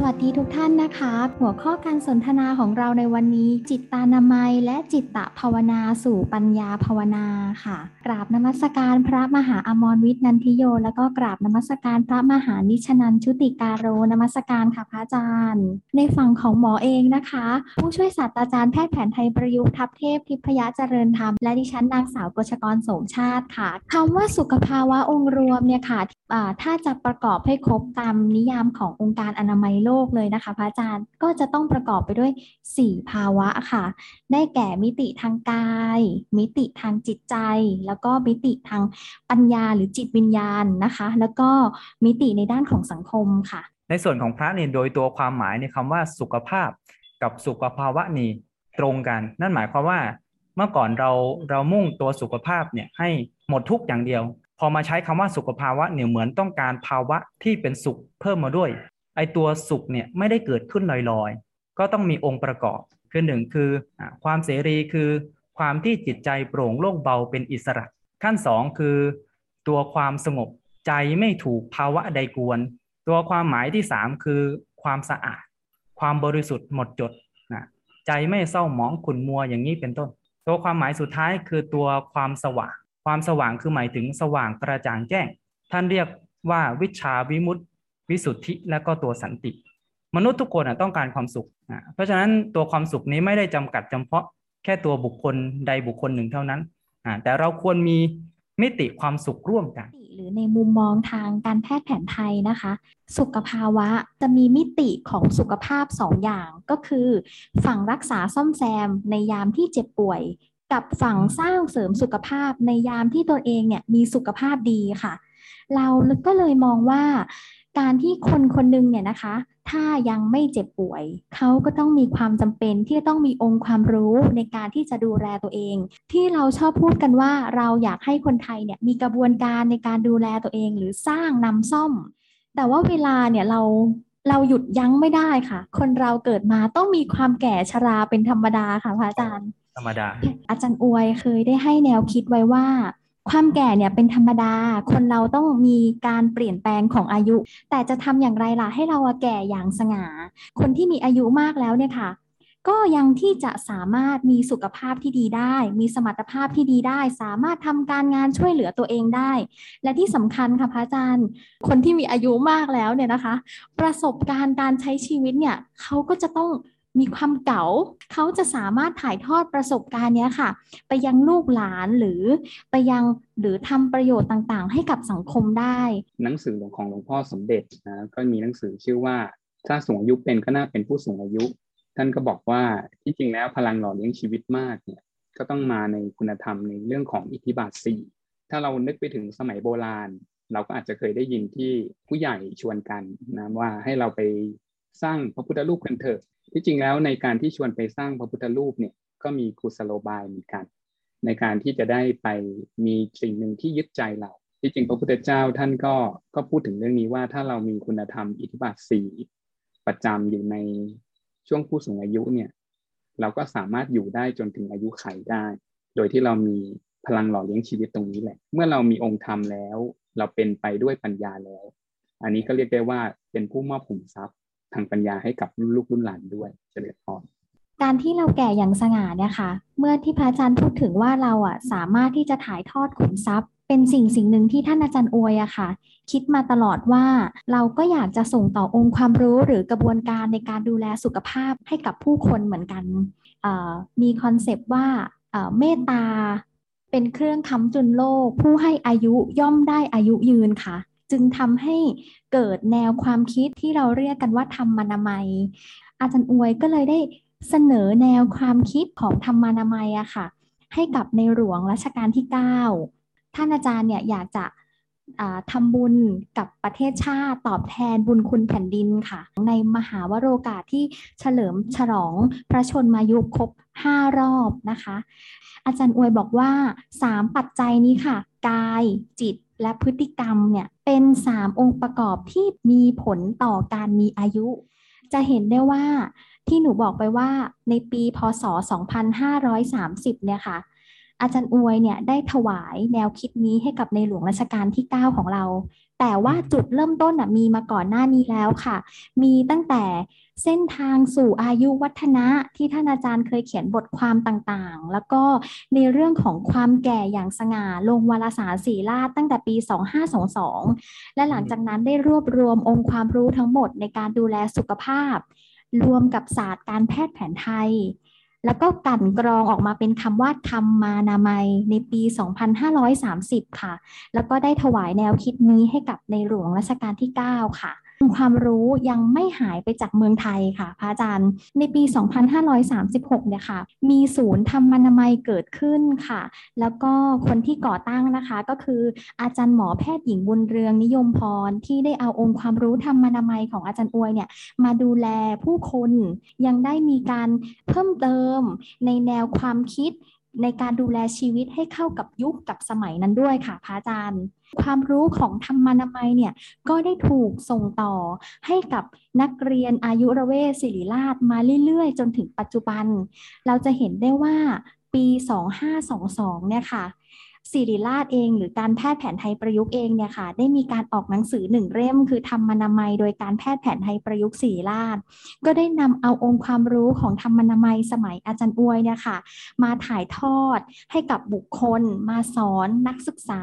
สวัสดีทุกท่านนะคะหัวข้อการสนทนาของเราในวันนี้จิตตานามัยและจิตตภาวนาสู่ปัญญาภาวนาค่ะกราบนมัสการพระมหาอมรวิทย์นันทิโยแล้วก็กราบนมัสการพระมหานิชนันท์ชุติการโรนมัสการค่ะพระอาจารย์ในฝั่งของหมอเองนะคะผู้ช่วยศาสตราจารย์แพทย์แผนไทยประยุกต์ทัพเทพทิพยเจริญธรรมและดิฉันนางสาวกชกรโสมชาติค่ะคำว่าสุขภาวะองค์รวมเนี่ยค่ะถ้าจะประกอบให้ครบตามนิยามขององค์การอนามัยโลกเลยนะคะพระอาจารย์ก็จะต้องประกอบไปด้วย4ภาวะค่ะได้แก่มิติทางกายมิติทางจิตใจแล้วก็มิติทางปัญญาหรือจิตวิญญาณนะคะแล้วก็มิติในด้านของสังคมค่ะในส่วนของพระเนี่ยโดยตัวความหมายในคำว่าสุขภาพกับสุขภาวะนี่ตรงกันนั่นหมายความว่าเมื่อก่อนเรามุ่งตัวสุขภาพเนี่ยให้หมดทุกอย่างเดียวพอมาใช้คำว่าสุขภาวะเนี่ยเหมือนต้องการภาวะที่เป็นสุขเพิ่มมาด้วยไอตัวสุขเนี่ยไม่ได้เกิดขึ้นลอยๆก็ต้องมีองค์ประกอบคือหนึ่งคือความเสรีคือความที่จิตใจโปร่งโล่งเบาเป็นอิสระขั้นสองคือตัวความสงบใจไม่ถูกภาวะใดกวนตัวความหมายที่สามคือความสะอาดความบริสุทธิ์หมดจดนะใจไม่เศร้าหมองขุ่นมัวอย่างนี้เป็นต้นตัวความหมายสุดท้ายคือตัวความสว่างความสว่างคือหมายถึงสว่างกระจ่างแจ้งท่านเรียกว่าวิชชาวิมุตติวิสุทธิและก็ตัวสันติมนุษย์ทุกคนต้องการความสุขเพราะฉะนั้นตัวความสุขนี้ไม่ได้จำกัดจำเพาะแค่ตัวบุคคลใดบุคคลหนึ่งเท่านั้นแต่เราควรมีมิติความสุขร่วมกันหรือในมุมมองทางการแพทย์แผนไทยนะคะสุขภาวะจะมีมิติของสุขภาพ2 อย่างก็คือฝั่งรักษาซ่อมแซมในยามที่เจ็บป่วยกับฝั่งสร้างเสริมสุขภาพในยามที่ตัวเองเนี่ยมีสุขภาพดีค่ะเราก็เลยมองว่าการที่คนคนหนึ่งเนี่ยนะคะถ้ายังไม่เจ็บป่วยเขาก็ต้องมีความจำเป็นที่จะต้องมีองค์ความรู้ในการที่จะดูแลตัวเองที่เราชอบพูดกันว่าเราอยากให้คนไทยเนี่ยมีกระบวนการในการดูแลตัวเองหรือสร้างนำซ่อมแต่ว่าเวลาเนี่ยเราหยุดยั้งไม่ได้ค่ะคนเราเกิดมาต้องมีความแก่ชราเป็นธรรมดาค่ะพระอาจารย์ธรรมดาอาจารย์อวยเคยได้ให้แนวคิดไว้ว่าความแก่เนี่ยเป็นธรรมดาคนเราต้องมีการเปลี่ยนแปลงของอายุแต่จะทำอย่างไรล่ะให้เราแก่อย่างสง่าคนที่มีอายุมากแล้วเนี่ยค่ะก็ยังที่จะสามารถมีสุขภาพที่ดีได้มีสมรรถภาพที่ดีได้สามารถทำการงานช่วยเหลือตัวเองได้และที่สำคัญค่ะพระอาจารย์คนที่มีอายุมากแล้วเนี่ยนะคะประสบการณ์การใช้ชีวิตเนี่ยเขาก็จะต้องมีความเก่าเขาจะสามารถถ่ายทอดประสบการณ์เนี้ยค่ะไปยังลูกหลานหรือไปยังทำประโยชน์ต่างๆให้กับสังคมได้หนังสือของหลวงพ่อสมเด็จนะก็มีหนังสือชื่อว่าถ้าสูงอายุเป็นก็น่าเป็นผู้สูงอายุท่านก็บอกว่าที่จริงแล้วพลังหล่อเลี้ยงชีวิตมากเนี่ยก็ต้องมาในคุณธรรมในเรื่องของอิทธิบาทสี่ถ้าเรานึกไปถึงสมัยโบราณเราก็อาจจะเคยได้ยินที่ผู้ใหญ่ชวนกันนะว่าให้เราไปสร้างพระพุทธรูปกันเถอะที่จริงแล้วในการที่ชวนไปสร้างพระพุทธรูปเนี่ยก็มีกุศโลบายเหมือนกันในการที่จะได้ไปมีสิ่งหนึ่งที่ยึดใจเราที่จริงพระพุทธเจ้าท่านก็พูดถึงเรื่องนี้ว่าถ้าเรามีคุณธรรมอิทธิบาทสี่ประจำอยู่ในช่วงผู้สูงอายุเนี่ยเราก็สามารถอยู่ได้จนถึงอายุไขได้โดยที่เรามีพลังหล่อเลี้ยงชีวิตตรงนี้แหละเมื่อเรามีองค์ธรรมแล้วเราเป็นไปด้วยปัญญาแล้วอันนี้ก็เรียกได้ว่าเป็นผู้มอบขุมทรัพย์ทางปัญญาให้กับลูกรุ่นหลานด้วยเจริญพรการที่เราแก่อย่างสง่าเนี่ยค่ะเมื่อที่พระอาจารย์พูดถึงว่าเราสามารถที่จะถ่ายทอดขุมทรัพย์เป็นสิ่งหนึ่งที่ท่านอาจารย์อวยค่ะคิดมาตลอดว่าเราก็อยากจะส่งต่อองค์ความรู้หรือกระบวนการในการดูแลสุขภาพให้กับผู้คนเหมือนกันมีคอนเซปต์ว่าเมตตาเป็นเครื่องค้ำจุนโลกผู้ให้อายุย่อมได้อายุยืนค่ะจึงทำให้เกิดแนวความคิดที่เราเรียกกันว่าธรรมานามัยอาจารย์อวยก็เลยได้เสนอแนวความคิดของธรรมานามัยค่ะให้กับในหลวงรัชกาลที่9ท่านอาจารย์เนี่ยอยากจะทำบุญกับประเทศชาติตอบแทนบุญคุณแผ่นดินค่ะในมหาวโรกาสที่ฉลองพระชนมายุครบ5รอบนะคะอาจารย์อวยบอกว่า3ปัจจัยนี้ค่ะกายจิตและพฤติกรรมเนี่ยเป็น3องค์ประกอบที่มีผลต่อการมีอายุจะเห็นได้ว่าที่หนูบอกไปว่าในปีพ.ศ. 2530เนี่ยค่ะ อาจารย์อวยเนี่ยได้ถวายแนวคิดนี้ให้กับในหลวงรัชกาลที่9ของเราแต่ว่าจุดเริ่มต้นมีมาก่อนหน้านี้แล้วค่ะมีตั้งแต่เส้นทางสู่อายุวัฒนะที่ท่านอาจารย์เคยเขียนบทความต่างๆแล้วก็ในเรื่องของความแก่อย่างสง่าลงวารสารศรีราชตั้งแต่ปี2522และหลังจากนั้นได้รวบรวมองค์ความรู้ทั้งหมดในการดูแลสุขภาพรวมกับศาสตร์การแพทย์แผนไทยแล้วก็กลั่นกรองออกมาเป็นคำว่าธรรมานามัยในปี2530ค่ะแล้วก็ได้ถวายแนวคิดนี้ให้กับในหลวงรัชกาลที่9ค่ะความรู้ยังไม่หายไปจากเมืองไทยค่ะพระอาจารย์ในปี2536เนี่ยค่ะมีศูนย์ธรรมานามัยเกิดขึ้นค่ะแล้วก็คนที่ก่อตั้งนะคะก็คืออาจารย์หมอแพทย์หญิงบุญเรืองนิยมพรที่ได้เอาองค์ความรู้ธรรมานามัยของอาจารย์อวยเนี่ยมาดูแลผู้คนยังได้มีการเพิ่มเติมในแนวความคิดในการดูแลชีวิตให้เข้ากับยุคกับสมัยนั้นด้วยค่ะพระอาจารย์ความรู้ของธรรมานามัยเนี่ยก็ได้ถูกส่งต่อให้กับนักเรียนอายุรเวศศิริราชมาเรื่อยๆจนถึงปัจจุบันเราจะเห็นได้ว่าปี2522เนี่ยค่ะศิริราชเองหรือการแพทย์แผนไทยประยุกต์เองเนี่ยค่ะได้มีการออกหนังสือ1เล่มคือธรรมานามัยโดยการแพทย์แผนไทยประยุกต์ศิริราชก็ได้นำเอาองค์ความรู้ของธรรมานามัยสมัยอาจารย์อวยเนี่ยค่ะมาถ่ายทอดให้กับบุคคลมาสอนนักศึกษา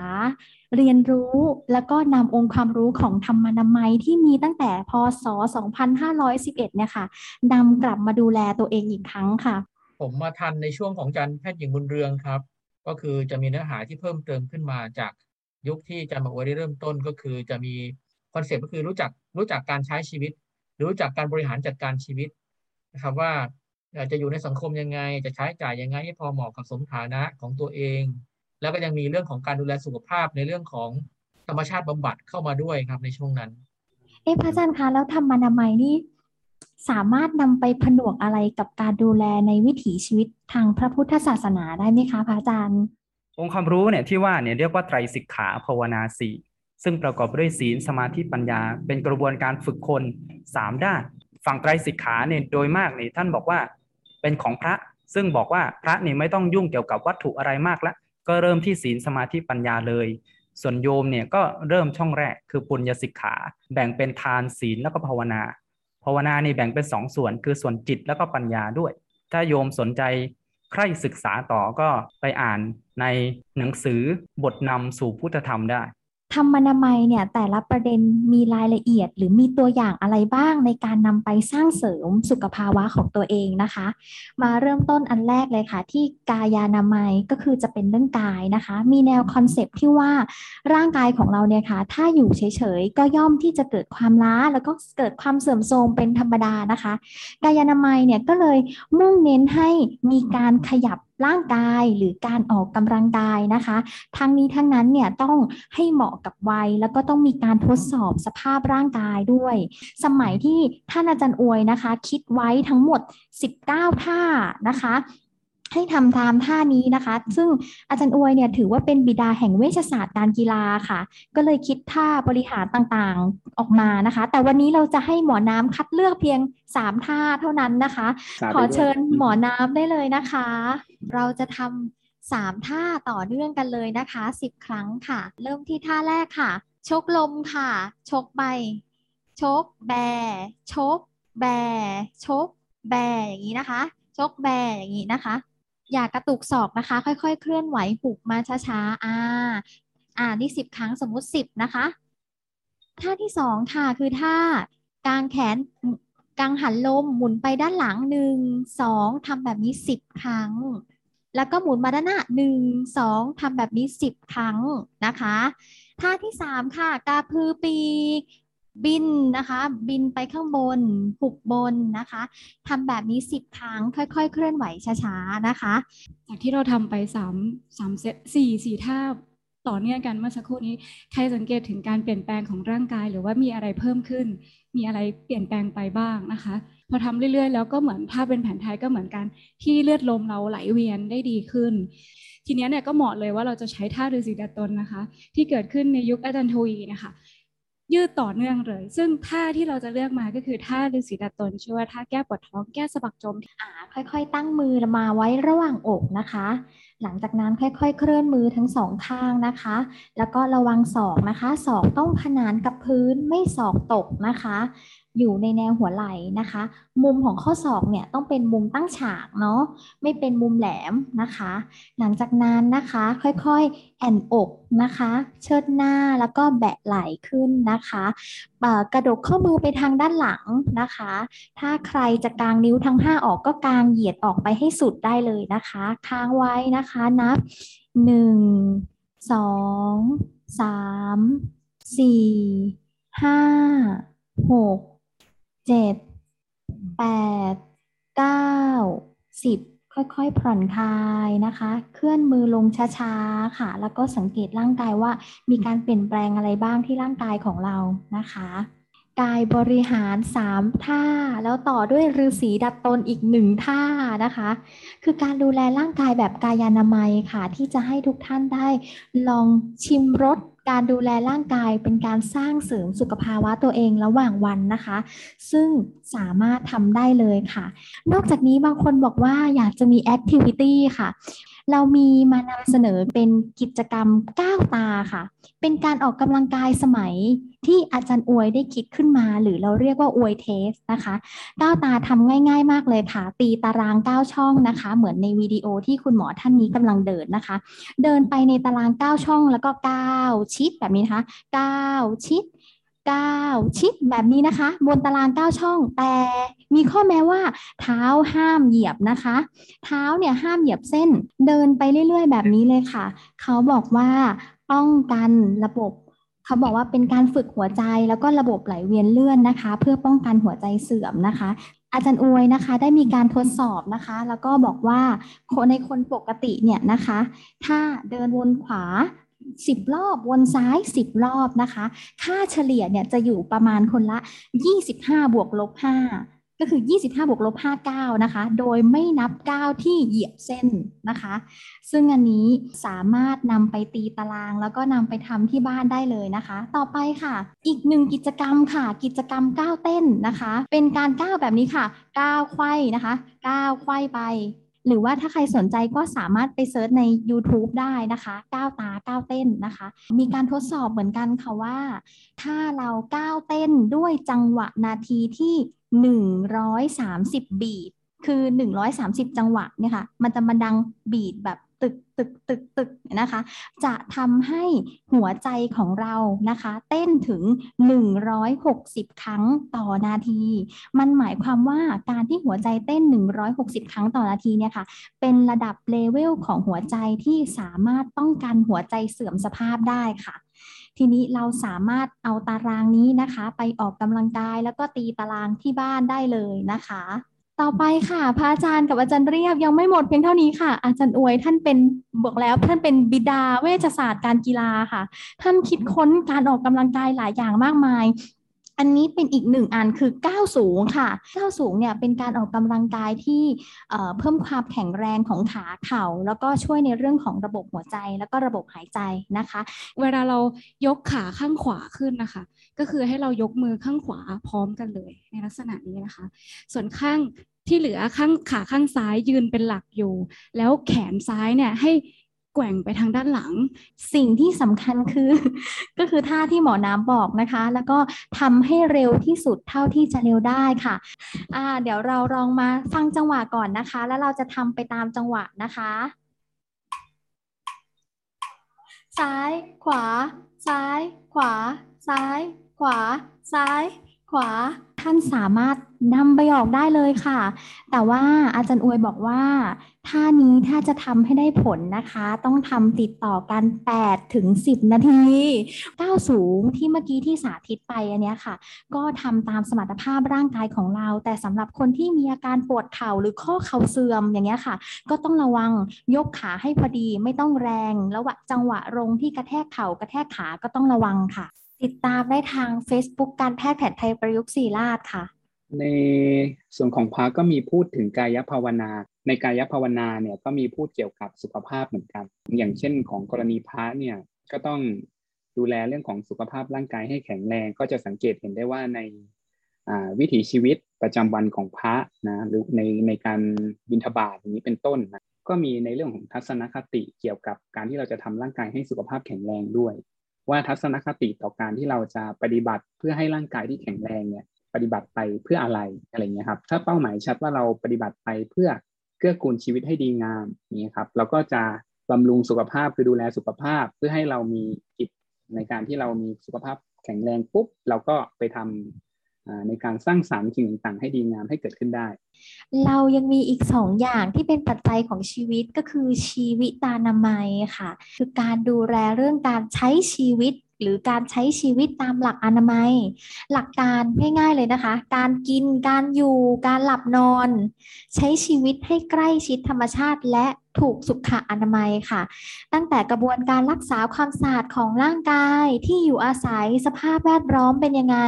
เรียนรู้แล้วก็นำองค์ความรู้ของธรรมานามัยที่มีตั้งแต่พ.ศ. 2511เนี่ยค่ะนำกลับมาดูแลตัวเองอีกครั้งค่ะผมมาทันในช่วงของอาจารย์แพทย์หญิงบุญเรืองครับก็คือจะมีเนื้อหาที่เพิ่มเติมขึ้นมาจากยุคที่อาจารย์หมออวยได้เริ่มต้นก็คือจะมีคอนเซ็ปต์ก็คือรู้จักการใช้ชีวิตรู้จักการบริหารจัดการชีวิตนะครับว่าจะอยู่ในสังคมยังไงจะใช้จ่ายยังไงให้พอเหมาะกับสมฐานะของตัวเองแล้วก็ยังมีเรื่องของการดูแลสุขภาพในเรื่องของธรรมชาติบำบัดเข้ามาด้วยครับในช่วงนั้นพระอาจารย์คะแล้วธรรมานามัยนี่สามารถนำไปผนวกอะไรกับการดูแลในวิถีชีวิตทางพระพุทธศาสนาได้ไหมคะพระอาจารย์องค์ความรู้เนี่ยที่ว่าเนี่ยเรียกว่าไตรสิกขาภาวนาสี่ซึ่งประกอบด้วยศีลสมาธิปัญญาเป็นกระบวนการฝึกคน3ด้านฝั่งไตรสิกขาเนี่ยโดยมากเนี่ยท่านบอกว่าเป็นของพระซึ่งบอกว่าพระเนี่ยไม่ต้องยุ่งเกี่ยวกับวัตถุอะไรมากละก็เริ่มที่ศีลสมาธิปัญญาเลยส่วนโยมเนี่ยก็เริ่มช่องแรกคือปุญญสิกขาแบ่งเป็นทานศีลแล้วก็ภาวนานี่แบ่งเป็น2 ส่วนคือส่วนจิตแล้วก็ปัญญาด้วยถ้าโยมสนใจใคร่ศึกษาต่อก็ไปอ่านในหนังสือบทนำสู่พุทธธรรมได้ธรรมานามัยเนี่ยแต่ละประเด็นมีรายละเอียดหรือมีตัวอย่างอะไรบ้างในการนำไปสร้างเสริมสุขภาวะของตัวเองนะคะมาเริ่มต้นอันแรกเลยค่ะที่กายานามัยก็คือจะเป็นเรื่องกายนะคะมีแนวคอนเซปต์ที่ว่าร่างกายของเราเนี่ยค่ะถ้าอยู่เฉยๆก็ย่อมที่จะเกิดความล้าแล้วก็เกิดความเสื่อมโทรมเป็นธรรมดานะคะกายานามัยเนี่ยก็เลยมุ่งเน้นให้มีการขยับร่างกายหรือการออกกำลังกายนะคะทั้งนี้ทั้งนั้นเนี่ยต้องให้เหมาะกับวัยแล้วก็ต้องมีการทดสอบสภาพร่างกายด้วยสมัยที่ท่านอาจารย์อวยนะคะคิดไว้ทั้งหมด19ท่านะคะให้ทำตามท่านี้นะคะซึ่งอาจารย์อวยเนี่ยถือว่าเป็นบิดาแห่งเวชศาสตร์การกีฬาค่ะก็เลยคิดท่าบริหารต่างๆออกมานะคะแต่วันนี้เราจะให้หมอน้ำคัดเลือกเพียง3ท่าเท่านั้นนะคะขอเชิญหมอน้ำได้เลยนะคะเราจะทำ3ท่าต่อเนื่องกันเลยนะคะ10ครั้งค่ะเริ่มที่ท่าแรกค่ะชกลมค่ะชกไปชกแบชกแบชกแบอย่างนี้นะคะชกแบอย่างนี้นะคะอย่ากระตุกศอกนะคะค่อยๆเคลื่อนไหวหุบมาช้าๆนี่10ครั้งสมมุติ10นะคะท่าที่2ค่ะคือท่ากางแขนกางหันลมหมุนไปด้านหลัง1 2ทำแบบนี้10ครั้งแล้วก็หมุนมาด้านหน้า1 2ทำแบบนี้10ครั้งนะคะท่าที่3ค่ะกระพือปีกบินนะคะบินไปข้างบนหุบบนนะคะทำแบบนี้10ครั้งค่อยๆเคลื่อนไหวช้าๆนะคะจากที่เราทำไป3เซต4ท่าต่อเนื่องกันเมื่อสักครู่นี้ใครสังเกตถึงการเปลี่ยนแปลงของร่างกายหรือว่ามีอะไรเพิ่มขึ้นมีอะไรเปลี่ยนแปลงไปบ้างนะคะพอทำเรื่อยๆแล้วก็เหมือนถ้าเป็นแผนไทยก็เหมือนกันที่เลือดลมเราไหลเวียนได้ดีขึ้นทีนี้เนี่ยก็เหมาะเลยว่าเราจะใช้ท่าฤๅษีดาตนนะคะที่เกิดขึ้นในยุคอาจารย์ทวีนะคะยืดต่อเนื่องเลยซึ่งท่าที่เราจะเลือกมาก็คือท่าฤๅษีดาตนชื่อว่าท่าแก้ปวดท้องแก้สะบักจมค่อยๆตั้งมือมาไว้ระหว่างอกนะคะ หลังจากนั้นค่อยๆเคลื่อนมือทั้งสองข้างนะคะแล้วก็ระวังศอกนะคะศอกต้องขนานกับพื้นไม่ศอกตกนะคะอยู่ในแนวหัวไหล่นะคะมุมของข้อศอกเนี่ยต้องเป็นมุมตั้งฉากเนาะไม่เป็นมุมแหลมนะคะหลังจากนั้นนะคะค่อยๆแอนอกนะคะเชิดหน้าแล้วก็แบะไหล่ขึ้นนะคะกระดกข้อมือไปทางด้านหลังนะคะถ้าใครจะกางนิ้วทั้ง5ออกก็กางเหยียดออกไปให้สุดได้เลยนะคะค้างไว้นะคะนับ1 2 3 4 5 6 7 8 9 10ค่อยๆผ่อนคลายนะคะเคลื่อนมือลงช้าๆค่ะแล้วก็สังเกตร่างกายว่ามีการเปลี่ยนแปลงอะไรบ้างที่ร่างกายของเรานะคะกายบริหาร3ท่าแล้วต่อด้วยฤาษีดัดตนอีก1ท่านะคะคือการดูแลร่างกายแบบกายานามัยค่ะที่จะให้ทุกท่านได้ลองชิมรสการดูแลร่างกายเป็นการสร้างเสริมสุขภาวะตัวเองระหว่างวันนะคะซึ่งสามารถทำได้เลยค่ะนอกจากนี้บางคนบอกว่าอยากจะมีแอคทิวิตี้ค่ะเรามีมานำเสนอเป็นกิจกรรมก้าวตาค่ะเป็นการออกกำลังกายสมัยที่อาจารย์อวยได้คิดขึ้นมาหรือเราเรียกว่าอวยเทสนะคะก้าวตาทำง่ายๆมากเลยค่ะตีตาราง9ช่องนะคะเหมือนในวิดีโอที่คุณหมอท่านนี้กำลังเดินนะคะเดินไปในตาราง9ช่องแล้วก็9ชิดแบบนี้นะคะ9ชิด9ชิดแบบนี้นะคะบนตาราง9ช่องแต่มีข้อแม้ว่าเท้าห้ามเหยียบนะคะเท้าเนี่ยห้ามเหยียบเส้นเดินไปเรื่อยๆแบบนี้เลยค่ะเขาบอกว่าป้องกันระบบเขาบอกว่าเป็นการฝึกหัวใจแล้วก็ระบบไหลเวียนเลือด นะคะเพื่อป้องกันหัวใจเสื่อมนะคะอาจารย์อวยนะคะได้มีการทดสอบนะคะแล้วก็บอกว่าในคนปกติเนี่ยนะคะถ้าเดินวนขวา10รอบวนซ้าย10รอบนะคะค่าเฉลี่ยเนี่ยจะอยู่ประมาณคนละ25บวกลบ5ก็คือ25บวกลบ5 9นะคะโดยไม่นับ9ที่เหยียบเส้นนะคะซึ่งอันนี้สามารถนำไปตีตารางแล้วก็นำไปทำที่บ้านได้เลยนะคะต่อไปค่ะอีกหนึ่งกิจกรรมค่ะกิจกรรมก้าวเต้นนะคะเป็นการก้าวแบบนี้ค่ะก้าวไขว้นะคะก้าวไขว้ไปหรือว่าถ้าใครสนใจก็สามารถไปเซิร์ชใน YouTube ได้นะคะก้าวตาก้าวเต้นนะคะมีการทดสอบเหมือนกันค่ะว่าถ้าเราก้าวเต้นด้วยจังหวะนาทีที่130บีทคือ130จังหวะเนี่ยค่ะมันจะมาดังบีทแบบตึกตึกตึกตึกนะคะจะทำให้หัวใจของเรานะคะเต้นถึง160ครั้งต่อนาทีมันหมายความว่าการที่หัวใจเต้น160ครั้งต่อนาทีเนี่ยค่ะเป็นระดับเลเวลของหัวใจที่สามารถป้องกันหัวใจเสื่อมสภาพได้ค่ะทีนี้เราสามารถเอาตารางนี้นะคะไปออกกำลังกายแล้วก็ตีตารางที่บ้านได้เลยนะคะต่อไปค่ะพระอาจารย์กับอาจารย์เรียบยังไม่หมดเพียงเท่านี้ค่ะอาจารย์อวยท่านเป็นบอกแล้วท่านเป็นบิดาเวชศาสตร์การกีฬาค่ะท่านคิดค้นการออกกำลังกายหลายอย่างมากมายอันนี้เป็นอีกหนึ่งอันคือก้าวสูงค่ะก้าวสูงเนี่ยเป็นการออกกำลังกายที่เพิ่มความแข็งแรงของขาเข่าแล้วก็ช่วยในเรื่องของระบบหัวใจแล้วก็ระบบหายใจนะคะเวลาเรายกขาข้างขวาขึ้นนะคะก็คือให้เรายกมือข้างขวาพร้อมกันเลยในลักษณะนี้นะคะส่วนข้างที่เหลือข้างขาข้างซ้ายยืนเป็นหลักอยู่แล้วแขนซ้ายเนี่ยให้แกว่งไปทางด้านหลังสิ่งที่สำคัญคือท่าที่หมอน้ำบอกนะคะแล้วก็ทำให้เร็วที่สุดเท่าที่จะเร็วได้ค่ะเดี๋ยวเราลองมาฟังจังหวะก่อนนะคะแล้วเราจะทำไปตามจังหวะนะคะซ้ายขวาซ้ายขวาซ้ายขวาซ้ายขวาท่านสามารถนำไปออกได้เลยค่ะแต่ว่าอาจารย์อวยบอกว่าท่านี้ถ้าจะทำให้ได้ผลนะคะต้องทำติดต่อกัน8 ถึง 10นาทีก้าวสูงที่เมื่อกี้ที่สาธิตไปอันนี้ค่ะก็ทำตามสมรรถภาพร่างกายของเราแต่สำหรับคนที่มีอาการปวดเข่าหรือข้อเข่าเสื่อมอย่างเงี้ยค่ะก็ต้องระวังยกขาให้พอดีไม่ต้องแรงแล้วจังหวะลงที่กระแทกเข่ากระแทกขาก็ต้องระวังค่ะติดตามได้ทาง Facebook การแพทย์แผนไทยประยุกต์ศิริราชค่ะในส่วนของพระก็มีพูดถึงกายภาวนาในกายภาวนาเนี่ยก็มีพูดเกี่ยวกับสุขภาพเหมือนกันอย่างเช่นของกรณีพระเนี่ยก็ต้องดูแลเรื่องของสุขภาพร่างกายให้แข็งแรงก็จะสังเกตเห็นได้ว่าในวิถีชีวิตประจำวันของพระนะหรือในการบิณฑบาตอย่างนี้เป็นต้นนะ ก็มีในเรื่องของทัศนคติเกี่ยวกับการที่เราจะทำร่างกายให้สุขภาพแข็งแรงด้วยว่าทัศนคติต่อการที่เราจะปฏิบัติเพื่อให้ร่างกายที่แข็งแรงเนี่ยปฏิบัติไปเพื่ออะไรอะไรเงี้ยครับถ้าเป้าหมายชัดว่าเราปฏิบัติไปเพื่อเกื้อกูลชีวิตให้ดีงามนี่ครับเราก็จะบำรุงสุขภาพคือดูแลสุขภาพเพื่อให้เรามีจิตในการที่เรามีสุขภาพแข็งแรงปุ๊บเราก็ไปทำในการสร้างสรรค์สิ่งต่างๆให้ดีงามให้เกิดขึ้นได้เรายังมีอีก2 อย่างที่เป็นปัจจัยของชีวิตก็คือชีวิตานามัยค่ะคือการดูแลเรื่องการใช้ชีวิตหรือการใช้ชีวิตตามหลักอนามัยหลักการง่ายๆเลยนะคะการกินการอยู่การหลับนอนใช้ชีวิตให้ใกล้ชิดธรรมชาติและถูกสุขอนามัยค่ะตั้งแต่กระบวนการรักษาความสะอาดของร่างกายที่อยู่อาศัยสภาพแวดล้อมเป็นยังไง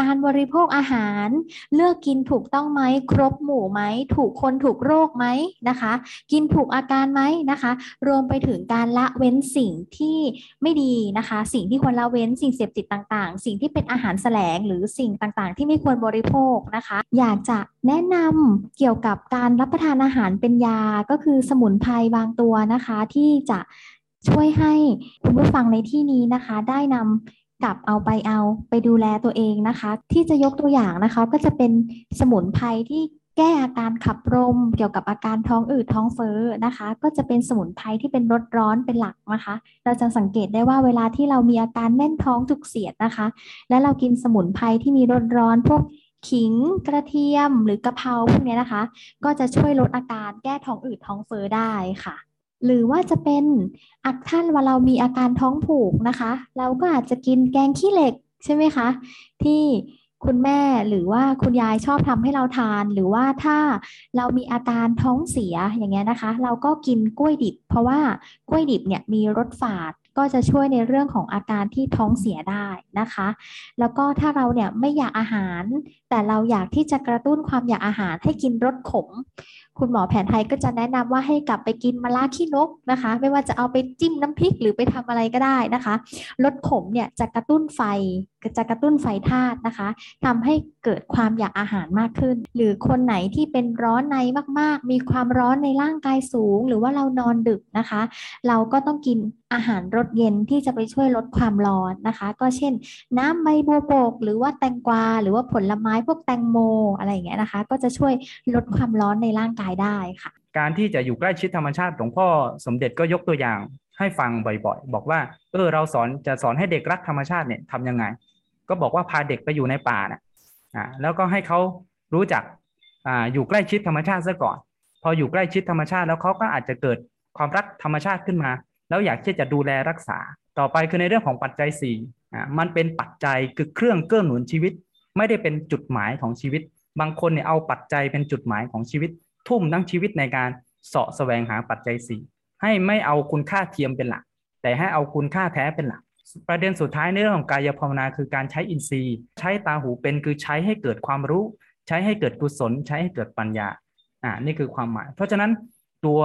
การบริโภคอาหารเลือกกินถูกต้องไหมครบหมู่ไหมถูกคนถูกโรคไหมนะคะกินถูกอาการไหมนะคะรวมไปถึงการละเว้นสิ่งที่ไม่ดีนะคะสิ่งที่ควรละเว้นสิ่งเสพติดต่างๆสิ่งที่เป็นอาหารแสลงหรือสิ่งต่างๆที่ไม่ควรบริโภคนะคะอยากจะแนะนำเกี่ยวกับการรับประทานอาหารเป็นยาก็คือสมุนไพรบางตัวนะคะที่จะช่วยให้คุณผู้ฟังในที่นี้นะคะได้นำกลับเอาไปดูแลตัวเองนะคะที่จะยกตัวอย่างนะคะก็จะเป็นสมุนไพรที่แก้อาการขับลมเกี่ยวกับอาการท้องอืดท้องเฟ้อนะคะก็จะเป็นสมุนไพรที่เป็นรสร้อนเป็นหลักนะคะเราจะสังเกตได้ว่าเวลาที่เรามีอาการแน่นท้องจุกเสียดนะคะและเรากินสมุนไพรที่มีรสร้อนพวกขิงกระเทียมหรือกะเพราพวกนี้นะคะก็จะช่วยลดอาการแก้ท้องอืดท้องเฟ้อได้ค่ะหรือว่าจะเป็นท่านว่าเรามีอาการท้องผูกนะคะเราก็อาจจะกินแกงขี้เหล็กใช่ไหมคะที่คุณแม่หรือว่าคุณยายชอบทำให้เราทานหรือว่าถ้าเรามีอาการท้องเสียอย่างเงี้ยนะคะเราก็กินกล้วยดิบเพราะว่ากล้วยดิบเนี่ยมีรสฝาดก็จะช่วยในเรื่องของอาการที่ท้องเสียได้นะคะแล้วก็ถ้าเราเนี่ยไม่อยากอาหารแต่เราอยากที่จะกระตุ้นความอยากอาหารให้กินรสขมคุณหมอแผนไทยก็จะแนะนำว่าให้กลับไปกินมะระขี้นกนะคะไม่ว่าจะเอาไปจิ้มน้ำพริกหรือไปทำอะไรก็ได้นะคะรสขมเนี่ยจะกระตุ้นไฟธาตุนะคะทำให้เกิดความอยากอาหารมากขึ้นหรือคนไหนที่เป็นร้อนในมากๆมีความร้อนในร่างกายสูงหรือว่าเรานอนดึกนะคะเราก็ต้องกินอาหารรสเย็นที่จะไปช่วยลดความร้อนนะคะก็เช่นน้ำใบบัวบกหรือว่าแตงกวาหรือว่าผลไม้พวกแตงโมอะไรอย่างเงี้ยนะคะก็จะช่วยลดความร้อนในร่างกายได้ค่ะการที่จะอยู่ใกล้ชิดธรรมชาติหลวงพ่อสมเด็จก็ยกตัวอย่างให้ฟังบ่อยๆบอกว่าเราสอนให้เด็กรักธรรมชาติเนี่ยทำยังไงก็บอกว่าพาเด็กไปอยู่ในป่านะแล้วก็ให้เขารู้จักอยู่ใกล้ชิดธรรมชาติซะก่อนพออยู่ใกล้ชิดธรรมชาติแล้วเขาก็อาจจะเกิดความรักธรรมชาติขึ้นมาแล้วอยากที่จะดูแลรักษาต่อไปคือในเรื่องของปัจจัย4มันเป็นปัจจัยคือเครื่องเกื้อหนุนชีวิตไม่ได้เป็นจุดหมายของชีวิตบางคนเนี่ยเอาปัจจัยเป็นจุดหมายของชีวิตทุ่มทั้งชีวิตในการเสาะแสวงหาปัจจัย4ให้ไม่เอาคุณค่าเทียมเป็นหลักแต่ให้เอาคุณค่าแท้เป็นหลักประเด็นสุดท้ายในเรื่องของกายภาวนาคือการใช้อินทรีย์ใช้ตาหูเป็นคือใช้ให้เกิดความรู้ใช้ให้เกิดกุศลใช้ให้เกิดปัญญานี่คือความหมายเพราะฉะนั้นตัว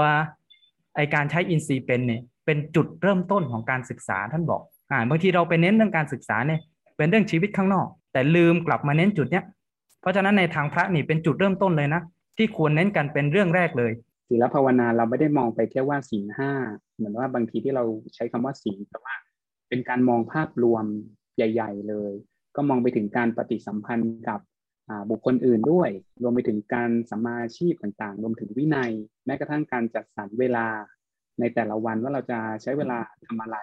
การใช้อินทรีย์เป็นเนี่ยเป็นจุดเริ่มต้นของการศึกษาท่านบอกบางทีเราไปเน้นเรื่องการศึกษาเนี่ยเป็นเรื่องชีวิตข้างนอกแต่ลืมกลับมาเน้นจุดเนี้ยเพราะฉะนั้นในทางพระนี่เป็นจุดเริ่มต้นเลยนะที่ควรเน้นกันเป็นเรื่องแรกเลยศีลภาวนาเราไม่ได้มองไปแค่ว่าศีลห้าเหมือนว่าบางทีที่เราใช้คำว่าศีลแต่ว่าเป็นการมองภาพรวมใหญ่ๆเลยก็มองไปถึงการปฏิสัมพันธ์กับบุคคลอื่นด้วยรวมไปถึงการสัมมาอาชีพต่างๆรวมถึงวินัยแม้กระทั่งการจัดสรรเวลาในแต่ละวันว่าเราจะใช้เวลาทำอะไร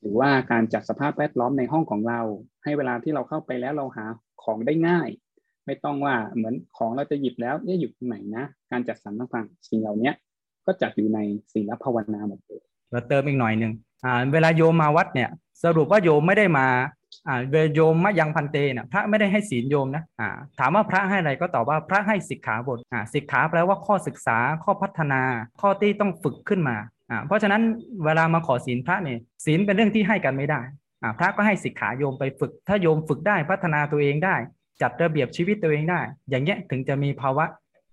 หรือว่าการจัดสภาพแวดล้อมในห้องของเราให้เวลาที่เราเข้าไปแล้วเราหาของได้ง่ายไม่ต้องว่าเหมือนของเราจะหยิบแล้วเนี่ยอยู่ตรงไหนนะการจัดสรรต่างๆสิ่งเหล่านี้ก็จัดอยู่ในศีลภาวนาหมดเลยเราเติมอีกหน่อยนึงเวลาโยมมาวัดเนี่ยสรุปว่าโยมไม่ได้มาโยมมะยังพันเตนะพระไม่ได้ให้ศีลโยมนะถามว่าพระให้อะไรก็ตอบว่าพระให้สิกขาบทสิกขาแปลว่าข้อศึกษาข้อพัฒนาข้อที่ต้องฝึกขึ้นมาเพราะฉะนั้นเวลามาขอศีลพระเนี่ยศีลเป็นเรื่องที่ให้กันไม่ได้พระก็ให้สิกขาโยมไปฝึกถ้าโยมฝึกได้พัฒนาตัวเองได้จัดระเบียบชีวิตตัวเองได้อย่างเงี้ยถึงจะมีภาวะ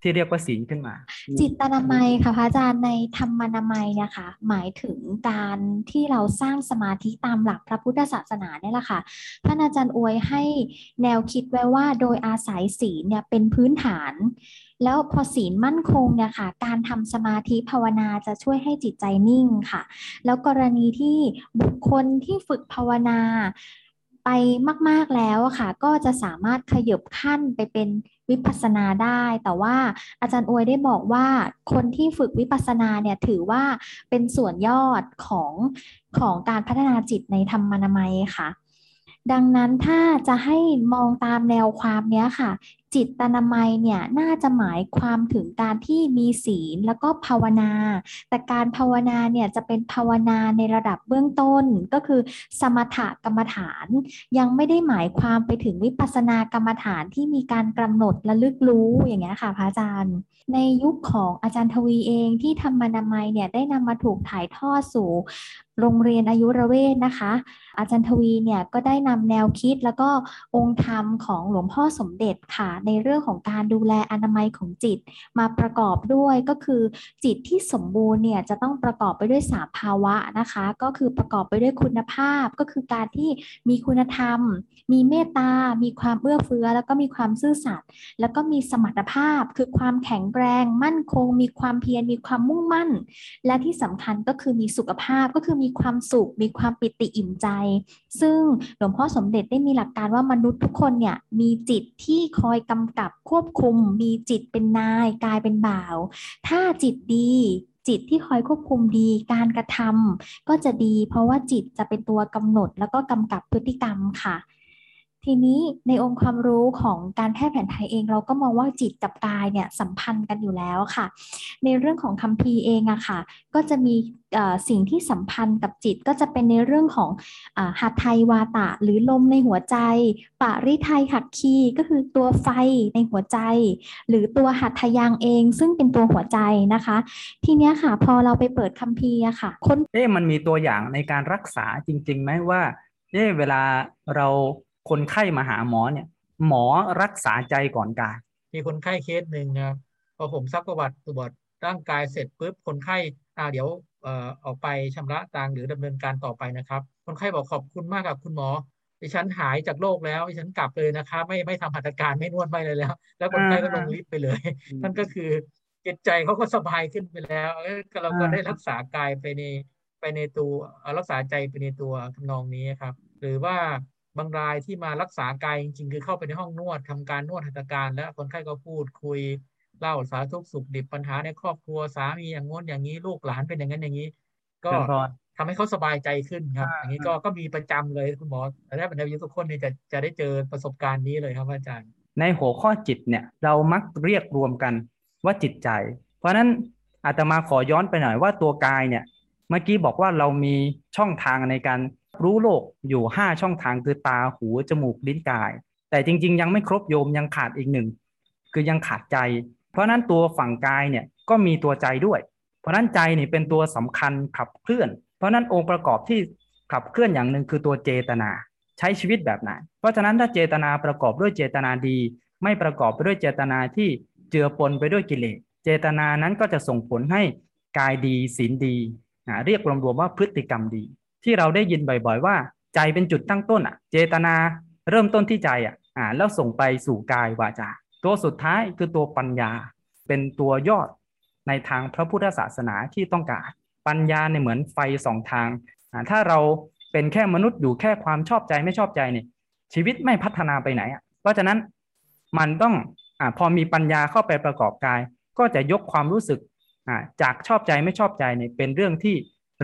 ที่เรียกว่าศีลขึ้นมาจิตตนามัยค่ะพระอาจารย์ในธรรมานามัยนะคะหมายถึงการที่เราสร้างสมาธิตามหลักพระพุทธศาสนาเนี่ยแหละค่ะท่านอาจารย์อวยให้แนวคิดไว้ว่าโดยอาศัยศีลเนี่ยเป็นพื้นฐานแล้วพอศีลมั่นคงเนี่ยค่ะการทำสมาธิภาวนาจะช่วยให้จิตใจนิ่งค่ะแล้วกรณีที่บุคคลที่ฝึกภาวนาไปมากๆแล้วค่ะก็จะสามารถขยับขั้นไปเป็นวิปัสสนาได้แต่ว่าอาจารย์อวยได้บอกว่าคนที่ฝึกวิปัสสนาเนี่ยถือว่าเป็นส่วนยอดของการพัฒนาจิตในธรรมานามัยค่ะดังนั้นถ้าจะให้มองตามแนวความเนี้ยค่ะจิตตนามัยเนี่ยน่าจะหมายความถึงการที่มีศีลแล้วก็ภาวนาแต่การภาวนาเนี่ยจะเป็นภาวนาในระดับเบื้องต้นก็คือสมถกรรมฐานยังไม่ได้หมายความไปถึงวิปัสสนากรรมฐานที่มีการกำหนดระลึกรู้อย่างเงี้ยค่ะพระอาจารย์ในยุคของอาจารย์ทวีเองที่ธรรมานามัยเนี่ยได้นำมาถูกถ่ายทอดสู่โรงเรียนอายุรเวทนะคะอาจารย์ทวีเนี่ยก็ได้นำแนวคิดแล้วก็องค์ธรรมของหลวงพ่อสมเด็จค่ะในเรื่องของการดูแลอนามัยของจิตมาประกอบด้วยก็คือจิตที่สมบูรณ์เนี่ยจะต้องประกอบไปด้วยสามภาวะนะคะก็คือประกอบไปด้วยคุณภาพก็คือการที่มีคุณธรรมมีเมตตามีความเอื้อเฟื้อแล้วก็มีความซื่อสัตย์แล้วก็มีสมรรถภาพคือความแข็งแรงมั่นคงมีความเพียรมีความมุ่งมั่นและที่สำคัญก็คือมีสุขภาพก็คือมีความสุขมีความปิติอิ่มใจซึ่งหลวงพ่อสมเด็จได้มีหลักการว่ามนุษย์ทุกคนเนี่ยมีจิตที่คอยกำกับควบคุมมีจิตเป็นนายกายเป็นบ่าวถ้าจิตดีจิตที่คอยควบคุมดีการกระทำก็จะดีเพราะว่าจิตจะเป็นตัวกำหนดแล้วก็กำกับพฤติกรรมค่ะทีนี้ในองค์ความรู้ของการแพทย์แผนไทยเองเราก็มองว่าจิตกับกายเนี่ยสัมพันธ์กันอยู่แล้วค่ะในเรื่องของคัมภีร์เองอะค่ะก็จะมีสิ่งที่สัมพันธ์กับจิตก็จะเป็นในเรื่องของหัตถวาตะหรือลมในหัวใจปริไทหักคีก็คือตัวไฟในหัวใจหรือตัวหัตถยังเองซึ่งเป็นตัวหัวใจนะคะทีเนี้ยค่ะพอเราไปเปิดคัมภีร์อะค่ะคนมันมีตัวอย่างในการรักษาจริงๆไหมว่าเวลาเราคนไข้มาหาหมอเนี่ยหมอรักษาใจก่อนกายมีคนไข้เคสหนึ่งครับพอผมซักประวัติตรวจร่างกายเสร็จปุ๊บคนไข้เดี๋ยวออกไปชำระตังหรือดำเนินการต่อไปนะครับคนไข้บอกขอบคุณมากครับคุณหมอดิฉันหายจากโรคแล้วดิฉันกลับเลยนะครับไม่ทำหัตถการไม่นวดไม่เลยแล้วคนไข้ก็ลงลิฟต์ไปเลยนั่นก็คือจิตใจเขาก็สบายขึ้นไปแล้วเราก็ได้รักษากายไปในตัวรักษาใจไปในตัวทำนองนี้ครับหรือว่าบางรายที่มารักษากายจริงๆคือเข้าไปในห้องนวดทำการนวดหัตถการแล้วคนไข้ก็พูดคุยเล่าสารทุกข์สุขดิบปัญหาในครอบครัวสามีอย่างโน้นอย่างนี้ลูกหลานเป็นอย่างนั้นอย่างนี้ก็ทำให้เขาสบายใจขึ้นครับอย่างนี้ก็มีประจำเลยคุณหมอได้บรรดาทุกคนเนี่ยจะได้เจอประสบการณ์นี้เลยครับอาจารย์ในหัวข้อจิตเนี่ยเรามักเรียกรวมกันว่าจิตใจเพราะนั้นอาตมาขอย้อนไปหน่อยว่าตัวกายเนี่ยเมื่อกี้บอกว่าเรามีช่องทางในการรู้โลกอยู่5ช่องทางคือตาหูจมูกลิ้นกายแต่จริงๆยังไม่ครบโยมยังขาดอีกหนึ่งคือยังขาดใจเพราะนั้นตัวฝั่งกายเนี่ยก็มีตัวใจด้วยเพราะนั้นใจนี่เป็นตัวสำคัญขับเคลื่อนเพราะนั้นองค์ประกอบที่ขับเคลื่อนอย่างหนึ่งคือตัวเจตนาใช้ชีวิตแบบไหนเพราะฉะนั้นถ้าเจตนาประกอบด้วยเจตนาดีไม่ประกอบไปด้วยเจตนาที่เจือปนไปด้วยกิเลสเจตนานั้นก็จะส่งผลให้กายดีศีลดีเรียกรวมๆว่าพฤติกรรมดีที่เราได้ยินบ่อยๆว่าใจเป็นจุดตั้งต้นเจตนาเริ่มต้นที่ใจแล้วส่งไปสู่กายวาจาตัวสุดท้ายคือตัวปัญญาเป็นตัวยอดในทางพระพุทธศาสนาที่ต้องการปัญญาเนี่ยเหมือนไฟสองทางถ้าเราเป็นแค่มนุษย์อยู่แค่ความชอบใจไม่ชอบใจเนี่ยชีวิตไม่พัฒนาไปไหนเพราะฉะนั้นมันต้องพอมีปัญญาเข้าไปประกอบกายก็จะยกความรู้สึกจากชอบใจไม่ชอบใจเนี่ยเป็นเรื่องที่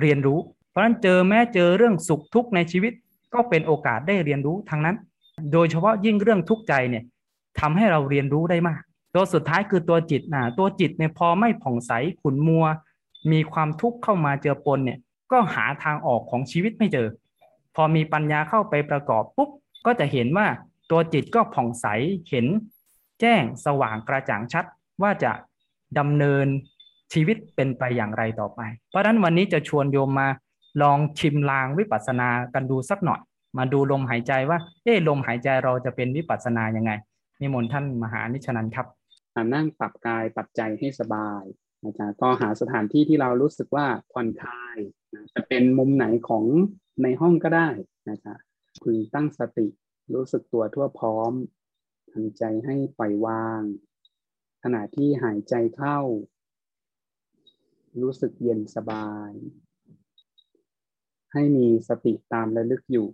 เรียนรู้เพราะฉะนั้นแม้เจอเรื่องสุขทุกข์ในชีวิตก็เป็นโอกาสได้เรียนรู้ทั้งนั้นโดยเฉพาะยิ่งเรื่องทุกข์ใจเนี่ยทำให้เราเรียนรู้ได้มากตัวสุดท้ายคือตัวจิตตัวจิตเนี่ยพอไม่ผ่องใสขุ่นมัวมีความทุกข์เข้ามาเจือปนเนี่ยก็หาทางออกของชีวิตไม่เจอพอมีปัญญาเข้าไปประกอบปุ๊บก็จะเห็นว่าตัวจิตก็ผ่องใสเห็นแจ้งสว่างกระจ่างชัดว่าจะดำเนินชีวิตเป็นไปอย่างไรต่อไปเพราะฉะนั้นวันนี้จะชวนโยมมาลองชิมลางวิปัสสนากันดูสักหน่อยมาดูลมหายใจว่าลมหายใจเราจะเป็นวิปัสสนายังไงนิมนต์ท่านมหานิชนันท์ครับ นั่งปรับกายปรับใจให้สบายนะครับก็หาสถานที่ที่เรารู้สึกว่าผ่อนคลายนะจะเป็นมุมไหนของในห้องก็ได้นะครับพึงตั้งสติรู้สึกตัวทั่วพร้อมทำใจให้ปล่อยวางขณะที่หายใจเข้ารู้สึกเย็นสบายให้มีสติตามระลึกอยู่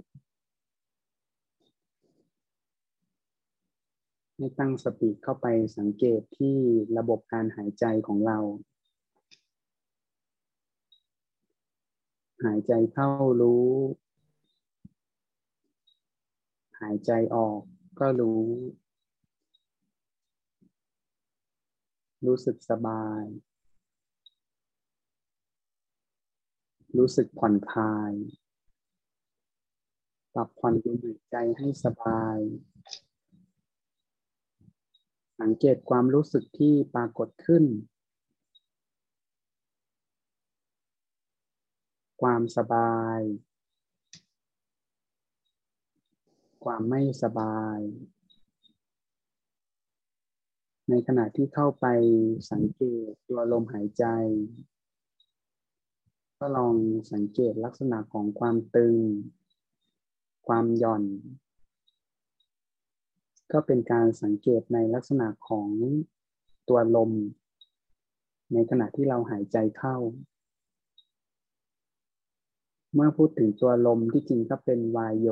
ให้ตั้งสติเข้าไปสังเกตที่ระบบการหายใจของเราหายใจเข้ารู้หายใจออกก็รู้สึกสบายรู้สึกผ่อนคลายปรับผ่อนลมหายใจให้สบายสังเกตความรู้สึกที่ปรากฏขึ้นความสบายความไม่สบายในขณะที่เข้าไปสังเกตตัวลมหายใจก็ลองสังเกตลักษณะของความตึงความหย่อนก็เป็นการสังเกตในลักษณะของตัวลมในขณะที่เราหายใจเข้าเมื่อพูดถึงตัวลมที่จริงก็เป็นวายโย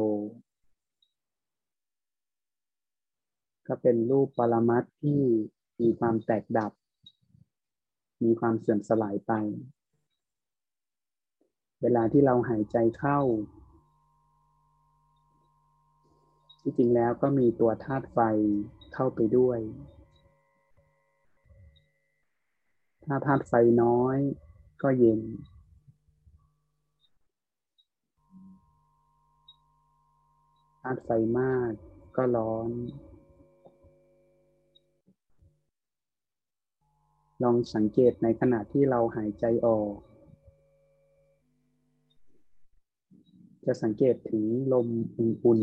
ก็เป็นรูปปรมัตถ์ที่มีความแตกดับมีความเสื่อมสลายไปเวลาที่เราหายใจเข้าที่จริงแล้วก็มีตัวธาตุไฟเข้าไปด้วยถ้าธาตุไฟน้อยก็เย็นธาตุไฟมากก็ร้อนลองสังเกตในขณะที่เราหายใจออกจะสังเกตถึงลมอุ่น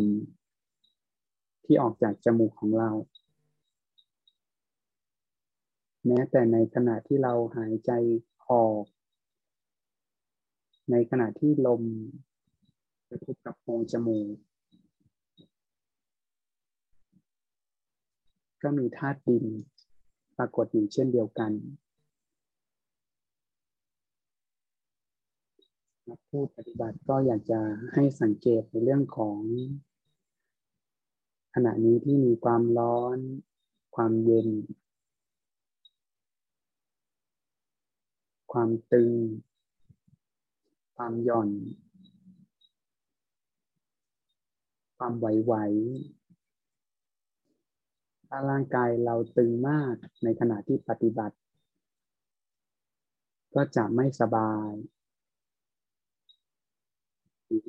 ๆที่ออกจากจมูกของเราแม้แต่ในขณะที่เราหายใจออกในขณะที่ลมกระทบกับโพรงจมูกก็มีธาตุดินปรากฏอยู่เช่นเดียวกันนักผู้ปฏิบัติก็อยากจะให้สังเกตในเรื่องของขณะนี้ที่มีความร้อนความเย็นความตึงความหย่อนความไหวถ้าร่างกายเราตึงมากในขณะที่ปฏิบัติก็จะไม่สบาย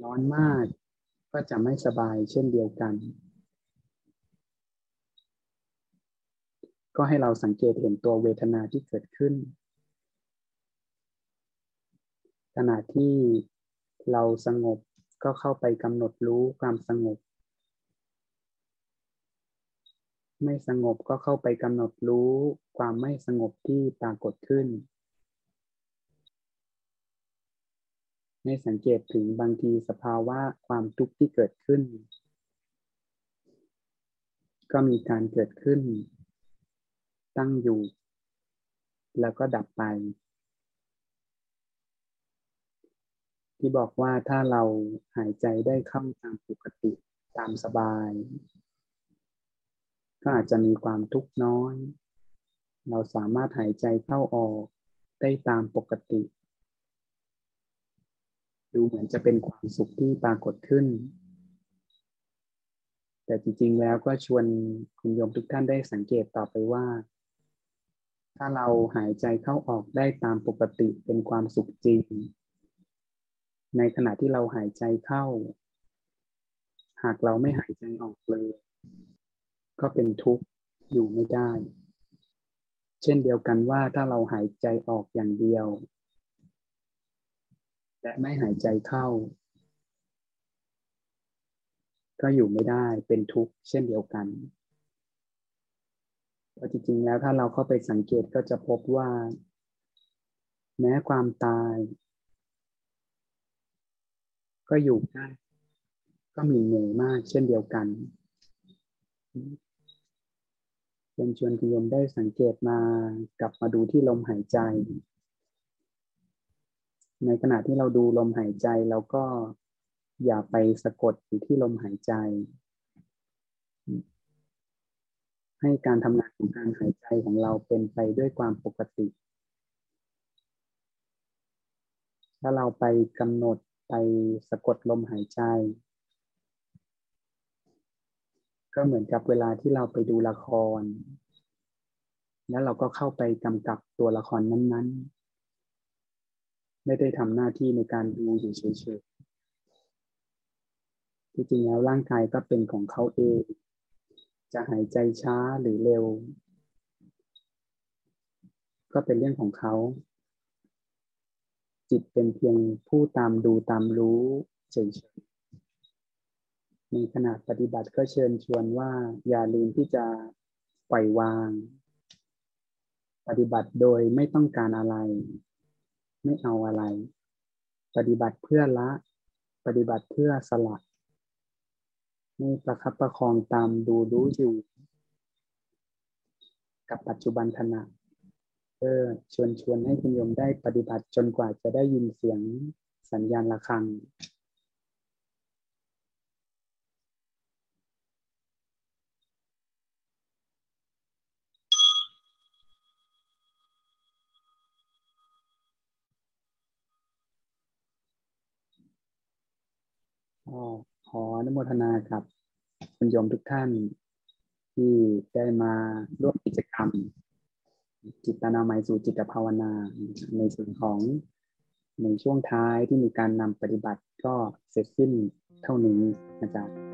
ร้อนมากก็จะไม่สบายเช่นเดียวกันก็ให้เราสังเกตเห็นตัวเวทนาที่เกิดขึ้นขณะที่เราสงบก็เข้าไปกำหนดรู้ความสงบไม่สงบก็เข้าไปกำหนดรู้ความไม่สงบที่ปรากฏขึ้นให้สังเกตถึงบางทีสภาวะความทุกข์ที่เกิดขึ้นก็มีการเกิดขึ้นตั้งอยู่แล้วก็ดับไปที่บอกว่าถ้าเราหายใจได้เข้าตามปกติตามสบายก็อาจจะมีความทุกข์น้อยเราสามารถหายใจเข้าออกได้ตามปกติดูเหมือนจะเป็นความสุขที่ปรากฏขึ้นแต่จริงๆแล้วก็ชวนคุณโยมทุกท่านได้สังเกตต่อไปว่าถ้าเราหายใจเข้าออกได้ตามปกติเป็นความสุขจริงในขณะที่เราหายใจเข้าหากเราไม่หายใจออกเลยก็เป็นทุกข์อยู่ไม่ได้เช่นเดียวกันว่าถ้าเราหายใจออกอย่างเดียวและไม่หายใจเข้าก็อยู่ไม่ได้เป็นทุกข์เช่นเดียวกัน จริงๆแล้วถ้าเราเข้าไปสังเกตก็จะพบว่าแม้ความตายก็อยู่ได้ก็มีเหนื่อยมากเช่นเดียวกันเป็นชวนคุณโยมได้สังเกตมากลับมาดูที่ลมหายใจในขณะที่เราดูลมหายใจเราก็อย่าไปสะกดอยู่ที่ลมหายใจให้การทำงานของการหายใจของเราเป็นไปด้วยความปกติถ้าเราไปกำหนดไปสะกดลมหายใจก็เหมือนกับเวลาที่เราไปดูละครแล้วเราก็เข้าไปกำกับตัวละครนั้นๆไม่ได้ทำหน้าที่ในการดูอยู่เฉยๆที่จริงแล้วร่างกายก็เป็นของเขาเองจะหายใจช้าหรือเร็วก็เป็นเรื่องของเขาจิตเป็นเพียงผู้ตามดูตามรู้เฉยๆในขณะปฏิบัติก็เชิญชวนว่าอย่าลืมที่จะปล่อยวางปฏิบัติโดยไม่ต้องการอะไรไม่เอาอะไรปฏิบัติเพื่อละปฏิบัติเพื่อสละไม่ประคับประคองตามดูรู้อยู่กับปัจจุบันขณะชวนให้คุณโยมได้ปฏิบัติจนกว่าจะได้ยินเสียงสัญญาณระฆังขออนุโมทนาครับคุณโยมทุกท่านที่ได้มาร่วมกิจกรรมจิตตนามัยสู่จิตภาวนาในส่วนของในช่วงท้ายที่มีการนำปฏิบัติก็เสร็จสิ้นเท่านี้นะจ๊ะ